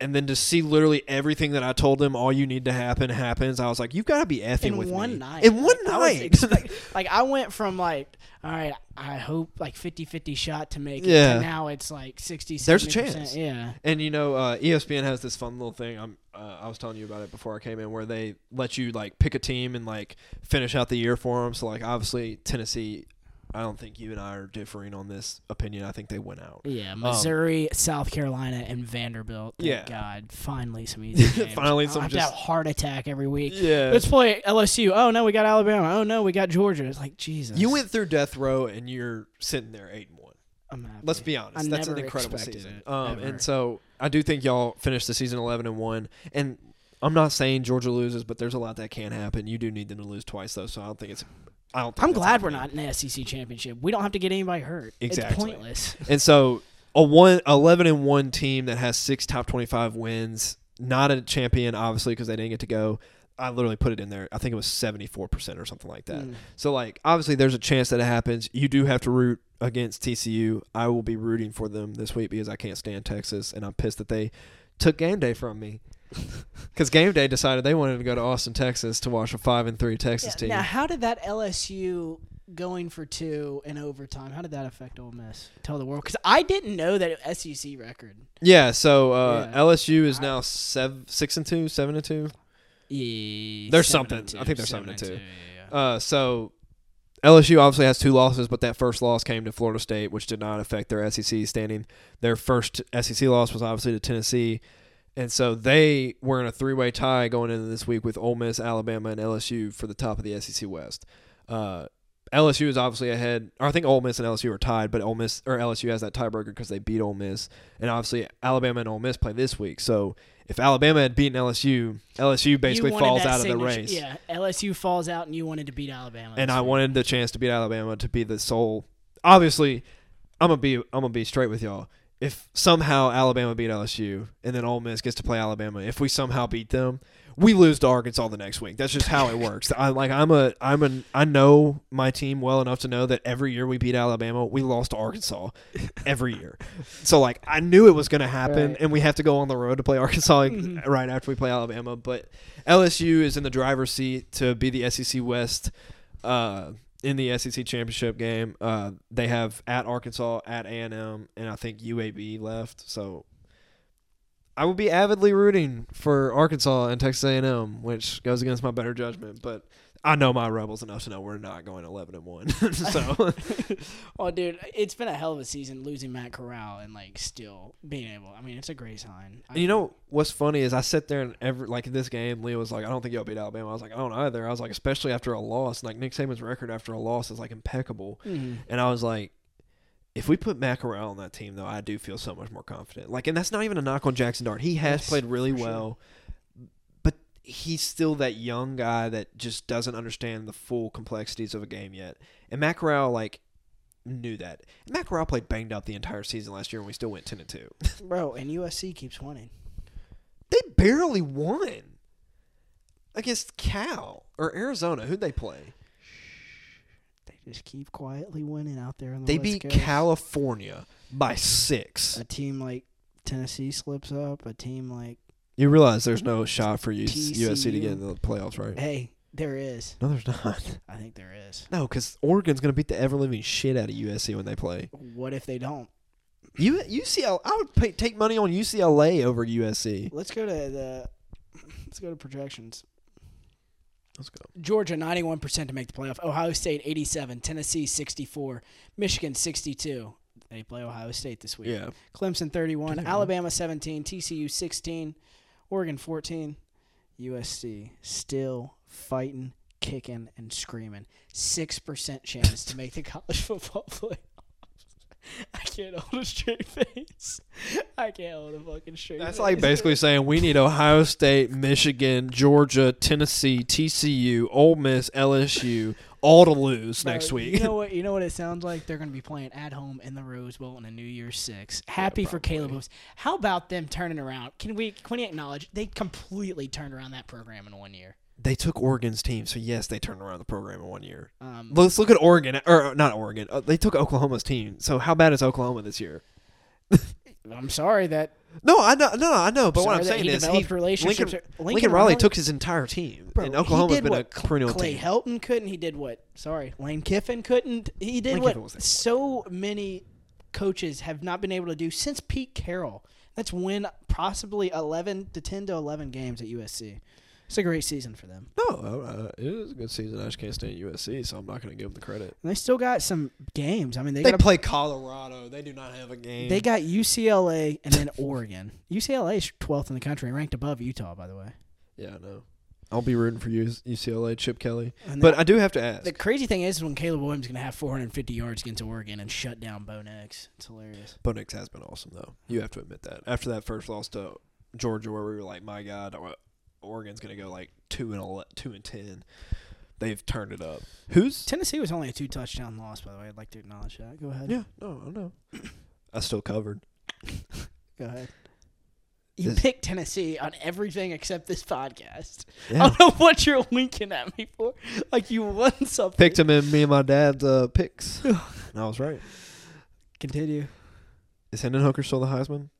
And then to see literally everything that I told them, all you need to happen, happens, I was like, you've got to be effing in with one me. Night. In one I night. Expect- like, I went from, like, all right, I hope, like, fifty-fifty shot to make yeah. it, and now it's, like, sixty, seventy percent. There's a chance. Yeah. And, you know, uh, E S P N has this fun little thing. I'm Uh, I was telling you about it before I came in, where they let you like pick a team and like finish out the year for them. So like obviously Tennessee, I don't think you and I are differing on this opinion. I think they went out. Yeah, Missouri, um, South Carolina, and Vanderbilt. Thank yeah, God, finally some easy games. Finally, I some have just to have a heart attack every week. Yeah, let's play L S U. Oh no, we got Alabama. Oh no, we got Georgia. It's like Jesus. You went through death row and you're sitting there eight and one. I'm happy. Let's be honest. I That's an incredible season. It, um, and so I do think y'all finished the season eleven and one. And I'm not saying Georgia loses, but there's a lot that can happen. You do need them to lose twice, though, so I don't think it's I don't. Think I'm glad we're not in the S E C championship. We don't have to get anybody hurt. Exactly. It's pointless. And so a one eleven and one team that has six top twenty-five wins, not a champion, obviously, because they didn't get to go. I literally put it in there. I think it was seventy-four percent or something like that. Mm. So, like, obviously there's a chance that it happens. You do have to root against T C U. I will be rooting for them this week because I can't stand Texas, and I'm pissed that they took game day from me. Because game day decided they wanted to go to Austin, Texas to watch a five and three Texas yeah, team. Now, how did that L S U going for two in overtime, how did that affect Ole Miss? Tell the world. Because I didn't know that S E C record. Yeah, so uh, yeah. L S U is now seven, six and two, seven and two. Yeah, there's something. Two, I think there's something too. Yeah, yeah. Uh, so L S U obviously has two losses, but that first loss came to Florida State, which did not affect their S E C standing. Their first S E C loss was obviously to Tennessee, and so they were in a three-way tie going into this week with Ole Miss, Alabama, and L S U for the top of the S E C West. Uh, L S U is obviously ahead. Or I think Ole Miss and L S U are tied, but Ole Miss or L S U has that tiebreaker because they beat Ole Miss, and obviously Alabama and Ole Miss play this week, so. If Alabama had beaten L S U, L S U basically falls out of the race. Yeah, L S U falls out, and you wanted to beat Alabama. And I wanted the chance to beat Alabama to be the sole. Obviously, I'm gonna be I'm gonna be straight with y'all. If somehow Alabama beat L S U, and then Ole Miss gets to play Alabama, if we somehow beat them, we lose to Arkansas the next week. That's just how it works. I like I'm a I'm an I know my team well enough to know that every year we beat Alabama, we lost to Arkansas every year. So like I knew it was going to happen, right. And we have to go on the road to play Arkansas mm-hmm. right after we play Alabama. But L S U is in the driver's seat to be the S E C West uh, in the S E C championship game. Uh, they have at Arkansas, at A and M, and I think U A B left. So. I would be avidly rooting for Arkansas and Texas A and M, which goes against my better judgment. But I know my Rebels enough to know we're not going eleven and one. So, well, dude, it's been a hell of a season losing Matt Corral and like still being able. I mean, it's a great sign. And you know what's funny is I sit there and every like in this game, Leo was like, "I don't think y'all beat Alabama." I was like, "I don't either." I was like, especially after a loss. Like Nick Saban's record after a loss is like impeccable, mm-hmm. and I was like. If we put Matt Corral on that team, though, I do feel so much more confident. Like, and that's not even a knock on Jackson Dart. He has yes, played really well, sure. but he's still that young guy that just doesn't understand the full complexities of a game yet. And Matt Corral, like, knew that. And Matt Corral played banged up the entire season last year, and we still went ten and two. Bro, and U S C keeps winning. They barely won against Cal or Arizona. Who'd they play? Just keep quietly winning out there. On the they West beat Coast. California by six. A team like Tennessee slips up. A team like you realize there's no shot for U S C to get into the playoffs, right? Hey, there is. No, there's not. I think there is. No, because Oregon's gonna beat the ever living shit out of U S C when they play. What if they don't? You U C L A. I would pay, take money on U C L A over U S C. Let's go to the. Let's go to projections. Let's go. Georgia, ninety-one percent to make the playoff. Ohio State, eighty-seven. Tennessee, sixty-four. Michigan, sixty-two. They play Ohio State this week. Yeah. Clemson, thirty-one. thirty-one. Alabama, seventeen. T C U, sixteen. Oregon, fourteen. U S C, still fighting, kicking, and screaming. six percent chance to make the college football playoff. I can't hold a straight face. I can't hold a fucking straight That's face. That's like basically saying we need Ohio State, Michigan, Georgia, Tennessee, T C U, Ole Miss, L S U, all to lose Bro, next week. You know what? You know what it sounds like? They're going to be playing at home in the Rose Bowl in a New Year's Six. Happy yeah, for Caleb Williams. How about them turning around? Can we, can we acknowledge they completely turned around that program in one year? They took Oregon's team, so yes, they turned around the program in one year. Um, Let's look at Oregon, or not Oregon. Uh, they took Oklahoma's team, so how bad is Oklahoma this year? I'm sorry that. No, I know, no, I know, but what I'm saying he is he, Lincoln, Lincoln, Lincoln Riley, Riley took his entire team, bro, and Oklahoma's been a perennial Clay team. Clay Helton couldn't. He did what? Sorry, Lane Kiffin couldn't. He did Lane what so many coaches have not been able to do since Pete Carroll. That's win possibly eleven to ten to eleven games at U S C. It's a great season for them. No, uh, it is a good season. I just can't stand U S C, so I'm not going to give them the credit. And they still got some games. I mean, they, they gotta, play Colorado. They do not have a game. They got U C L A and then Oregon. U C L A is twelfth in the country, ranked above Utah, by the way. Yeah, I know. I'll be rooting for U C L A, Chip Kelly. And but that, I do have to ask. The crazy thing is when Caleb Williams is going to have four hundred fifty yards against Oregon and shut down Bo Nix. It's hilarious. Bo Nix has been awesome, though. You have to admit that. After that first loss to Georgia, where we were like, my God, Oregon's gonna go like two and eleven, two and ten. they've turned it up. Who's Tennessee was only a two touchdown loss, by the way. I'd like to acknowledge that. Go ahead. Yeah. No, I know. I still covered. Go ahead. You this... picked Tennessee on everything except this podcast. Yeah. I don't know what you're winking at me for. Like you won something. Picked him in me and my dad's uh, picks. And I was right. Continue. Is Hendon Hooker still the Heisman?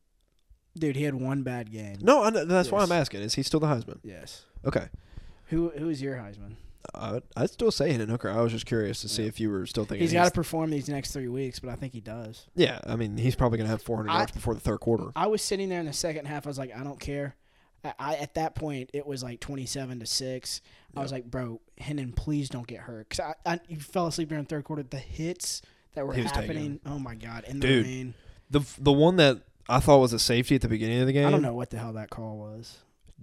Dude, he had one bad game. No, I, that's yes. why I'm asking. Is he still the Heisman? Yes. Okay. Who Who is your Heisman? Uh, I'd still say Hendon Hooker. I was just curious to see yeah. if you were still thinking. He's got to perform these next three weeks, but I think he does. Yeah, I mean, he's probably going to have four hundred yards before the third quarter. I was sitting there in the second half. I was like, I don't care. I, I At that point, it was like twenty-seven to six. I yeah. was like, bro, Hendon, please don't get hurt. Because I, I, you fell asleep during the third quarter. The hits that were happening. Taking. Oh, my God. In the Dude, rain. The, the one that I thought was a safety at the beginning of the game. I don't know what the hell that call was.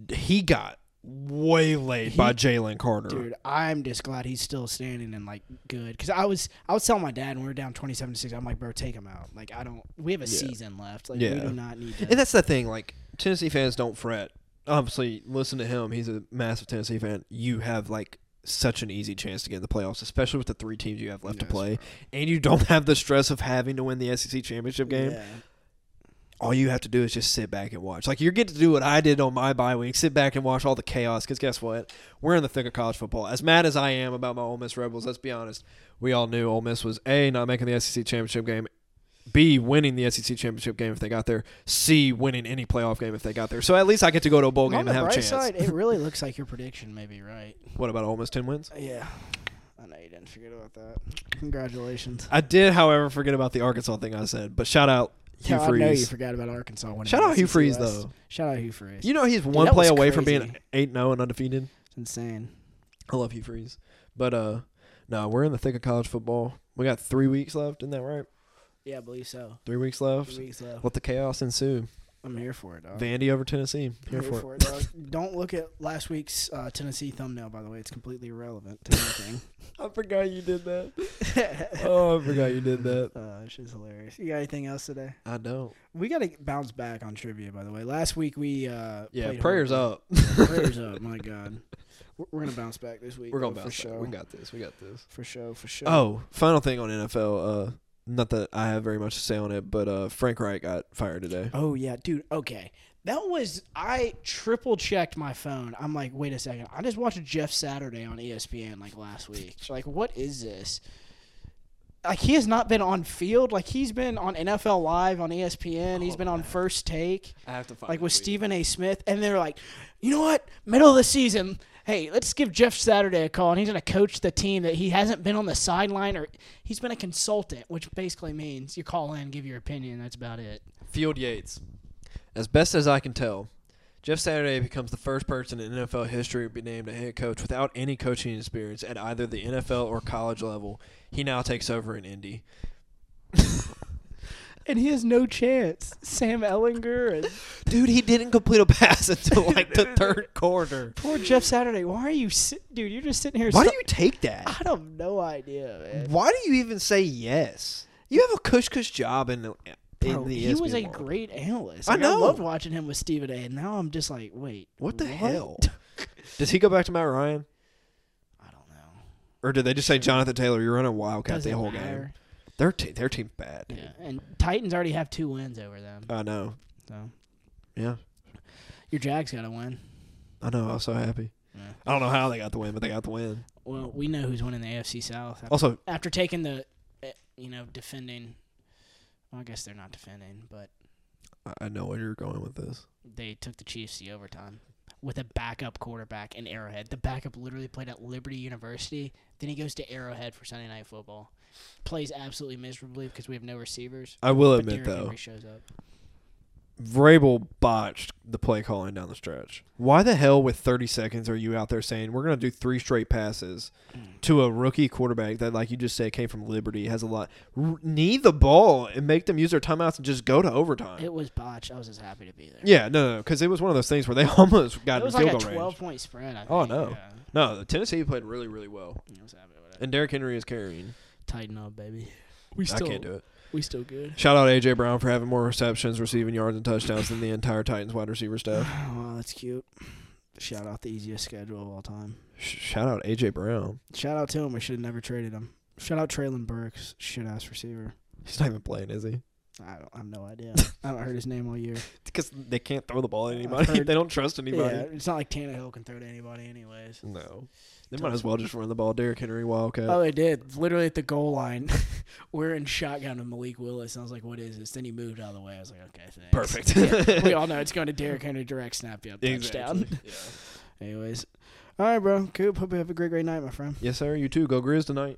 He got way laid he, by Jalen Carter. Dude, I'm just glad he's still standing and, like, good. Because I was I was telling my dad when we were down twenty-seven to six, I'm like, bro, take him out. Like, I don't – we have a yeah. season left. Like, yeah. we do not need to. And that's the thing. Like, Tennessee fans don't fret. Obviously, listen to him. He's a massive Tennessee fan. You have, like, such an easy chance to get in the playoffs, especially with the three teams you have left yes, to play. Right. And you don't have the stress of having to win the S E C championship game. Yeah. All you have to do is just sit back and watch. Like, you get to do what I did on my bye week, sit back and watch all the chaos, because guess what? We're in the thick of college football. As mad as I am about my Ole Miss Rebels, let's be honest, we all knew Ole Miss was, A, not making the S E C championship game, B, winning the S E C championship game if they got there, C, winning any playoff game if they got there. So at least I get to go to a bowl game and have a chance. On the bright side, it really looks like your prediction may be right. What, about Ole Miss ten wins? Yeah. I know you didn't forget about that. Congratulations. I did, however, forget about the Arkansas thing I said, but shout out. Hugh yeah, Freeze. I know you forgot about Arkansas. Shout out Hugh Freeze, though. Shout out Hugh Freeze. You know he's one Dude, play away crazy. from being eight and oh and undefeated? It's insane. I love Hugh Freeze. But, uh, no, we're in the thick of college football. We got three weeks left. Isn't that right? Yeah, I believe so. Three weeks left? Three weeks left. Let the chaos ensue. I'm here for it, dog. Vandy over Tennessee. I'm here, I'm here for, for it, dog. Don't look at last week's uh, Tennessee thumbnail, by the way. It's completely irrelevant to anything. I forgot you did that. Oh, I forgot you did that. Uh, shit's hilarious. You got anything else today? I don't. We got to bounce back on trivia, by the way. Last week we uh, yeah, prayers up. Prayers up, my God. We're, we're going to bounce back this week. We're going to bounce back. Show. We got this. We got this. For show, for show. Oh, final thing on N F L. Uh, Not that I have very much to say on it, but uh, Frank Wright got fired today. Oh, yeah. Dude, okay. That was – I triple-checked my phone. I'm like, wait a second. I just watched Jeff Saturday on E S P N, like, last week. Like, what is this? Like, he has not been on field. Like, he's been on N F L Live on E S P N. Oh, he's been man. on First Take. I have to find Like, with Stephen A. Smith. And they're like, you know what? Middle of the season – hey, let's give Jeff Saturday a call, and he's going to coach the team that he hasn't been on the sideline, or he's been a consultant, which basically means you call in, give your opinion, that's about it. Field Yates. As best as I can tell, Jeff Saturday becomes the first person in N F L history to be named a head coach without any coaching experience at either the N F L or college level. He now takes over in Indy. And he has no chance. Sam Ellinger. And dude, he didn't complete a pass until, like, the third quarter. Poor Jeff Saturday. Why are you si- – dude, you're just sitting here – Why st- do you take that? I have no idea, man. Why do you even say yes? You have a cush-cush job in the, in Bro, the he E S P N was a world. Great analyst. Like, I know. I loved watching him with Stephen A. And now I'm just like, wait. What the what? hell? Does he go back to Matt Ryan? I don't know. Or did they just say, Jonathan Taylor, you're running Wildcat Doesn't the whole matter. game? Their t- their team's bad. Dude. Yeah, and Titans already have two wins over them. I know. So, yeah, your Jags got to win. I know. I was so happy. Yeah. I don't know how they got the win, but they got the win. Well, we know who's winning the A F C South. After, also, after taking the, you know, defending. Well, I guess they're not defending, but. I know where you're going with this. They took the Chiefs to overtime with a backup quarterback in Arrowhead. The backup literally played at Liberty University. Then he goes to Arrowhead for Sunday Night Football. Plays absolutely miserably because we have no receivers. I will admit, though, shows up. Vrabel botched the play calling down the stretch. Why the hell with thirty seconds are you out there saying, we're going to do three straight passes mm. to a rookie quarterback that, like you just said, came from Liberty, has a lot. R- need the ball and make them use their timeouts and just go to overtime. It was botched. I was just happy to be there. Yeah, no, no, because it was one of those things where they almost got in field goal range. It was like a twelve-point spread, I think. Oh, no. Yeah. No, the Tennessee played really, really well. I was happy with it. And Derrick Henry is carrying. Tighten up, baby. We still, I can't do it. We still good. Shout out A J Brown for having more receptions, receiving yards, and touchdowns than the entire Titans wide receiver staff. Wow, that's cute. Shout out the easiest schedule of all time. Shout out A J Brown. Shout out to him. We should have never traded him. Shout out Traylon Burks, shit-ass receiver. He's not even playing, is he? I don't. I have no idea. I haven't heard his name all year. Because they can't throw the ball at anybody. Heard, they don't trust anybody. Yeah, it's not like Tannehill can throw to anybody anyways. No. They might as well just run the ball. Derrick Henry, Wildcat. Oh, they did. Literally at the goal line. We're in shotgun with Malik Willis. And I was like, what is this? Then he moved out of the way. I was like, okay, thanks. Perfect. Yeah, we all know it's going to Derrick Henry, direct snap. Yep, touchdown. Exactly. Yeah. Anyways. All right, bro. Coop, hope you have a great, great night, my friend. Yes, sir. You too. Go Grizz tonight.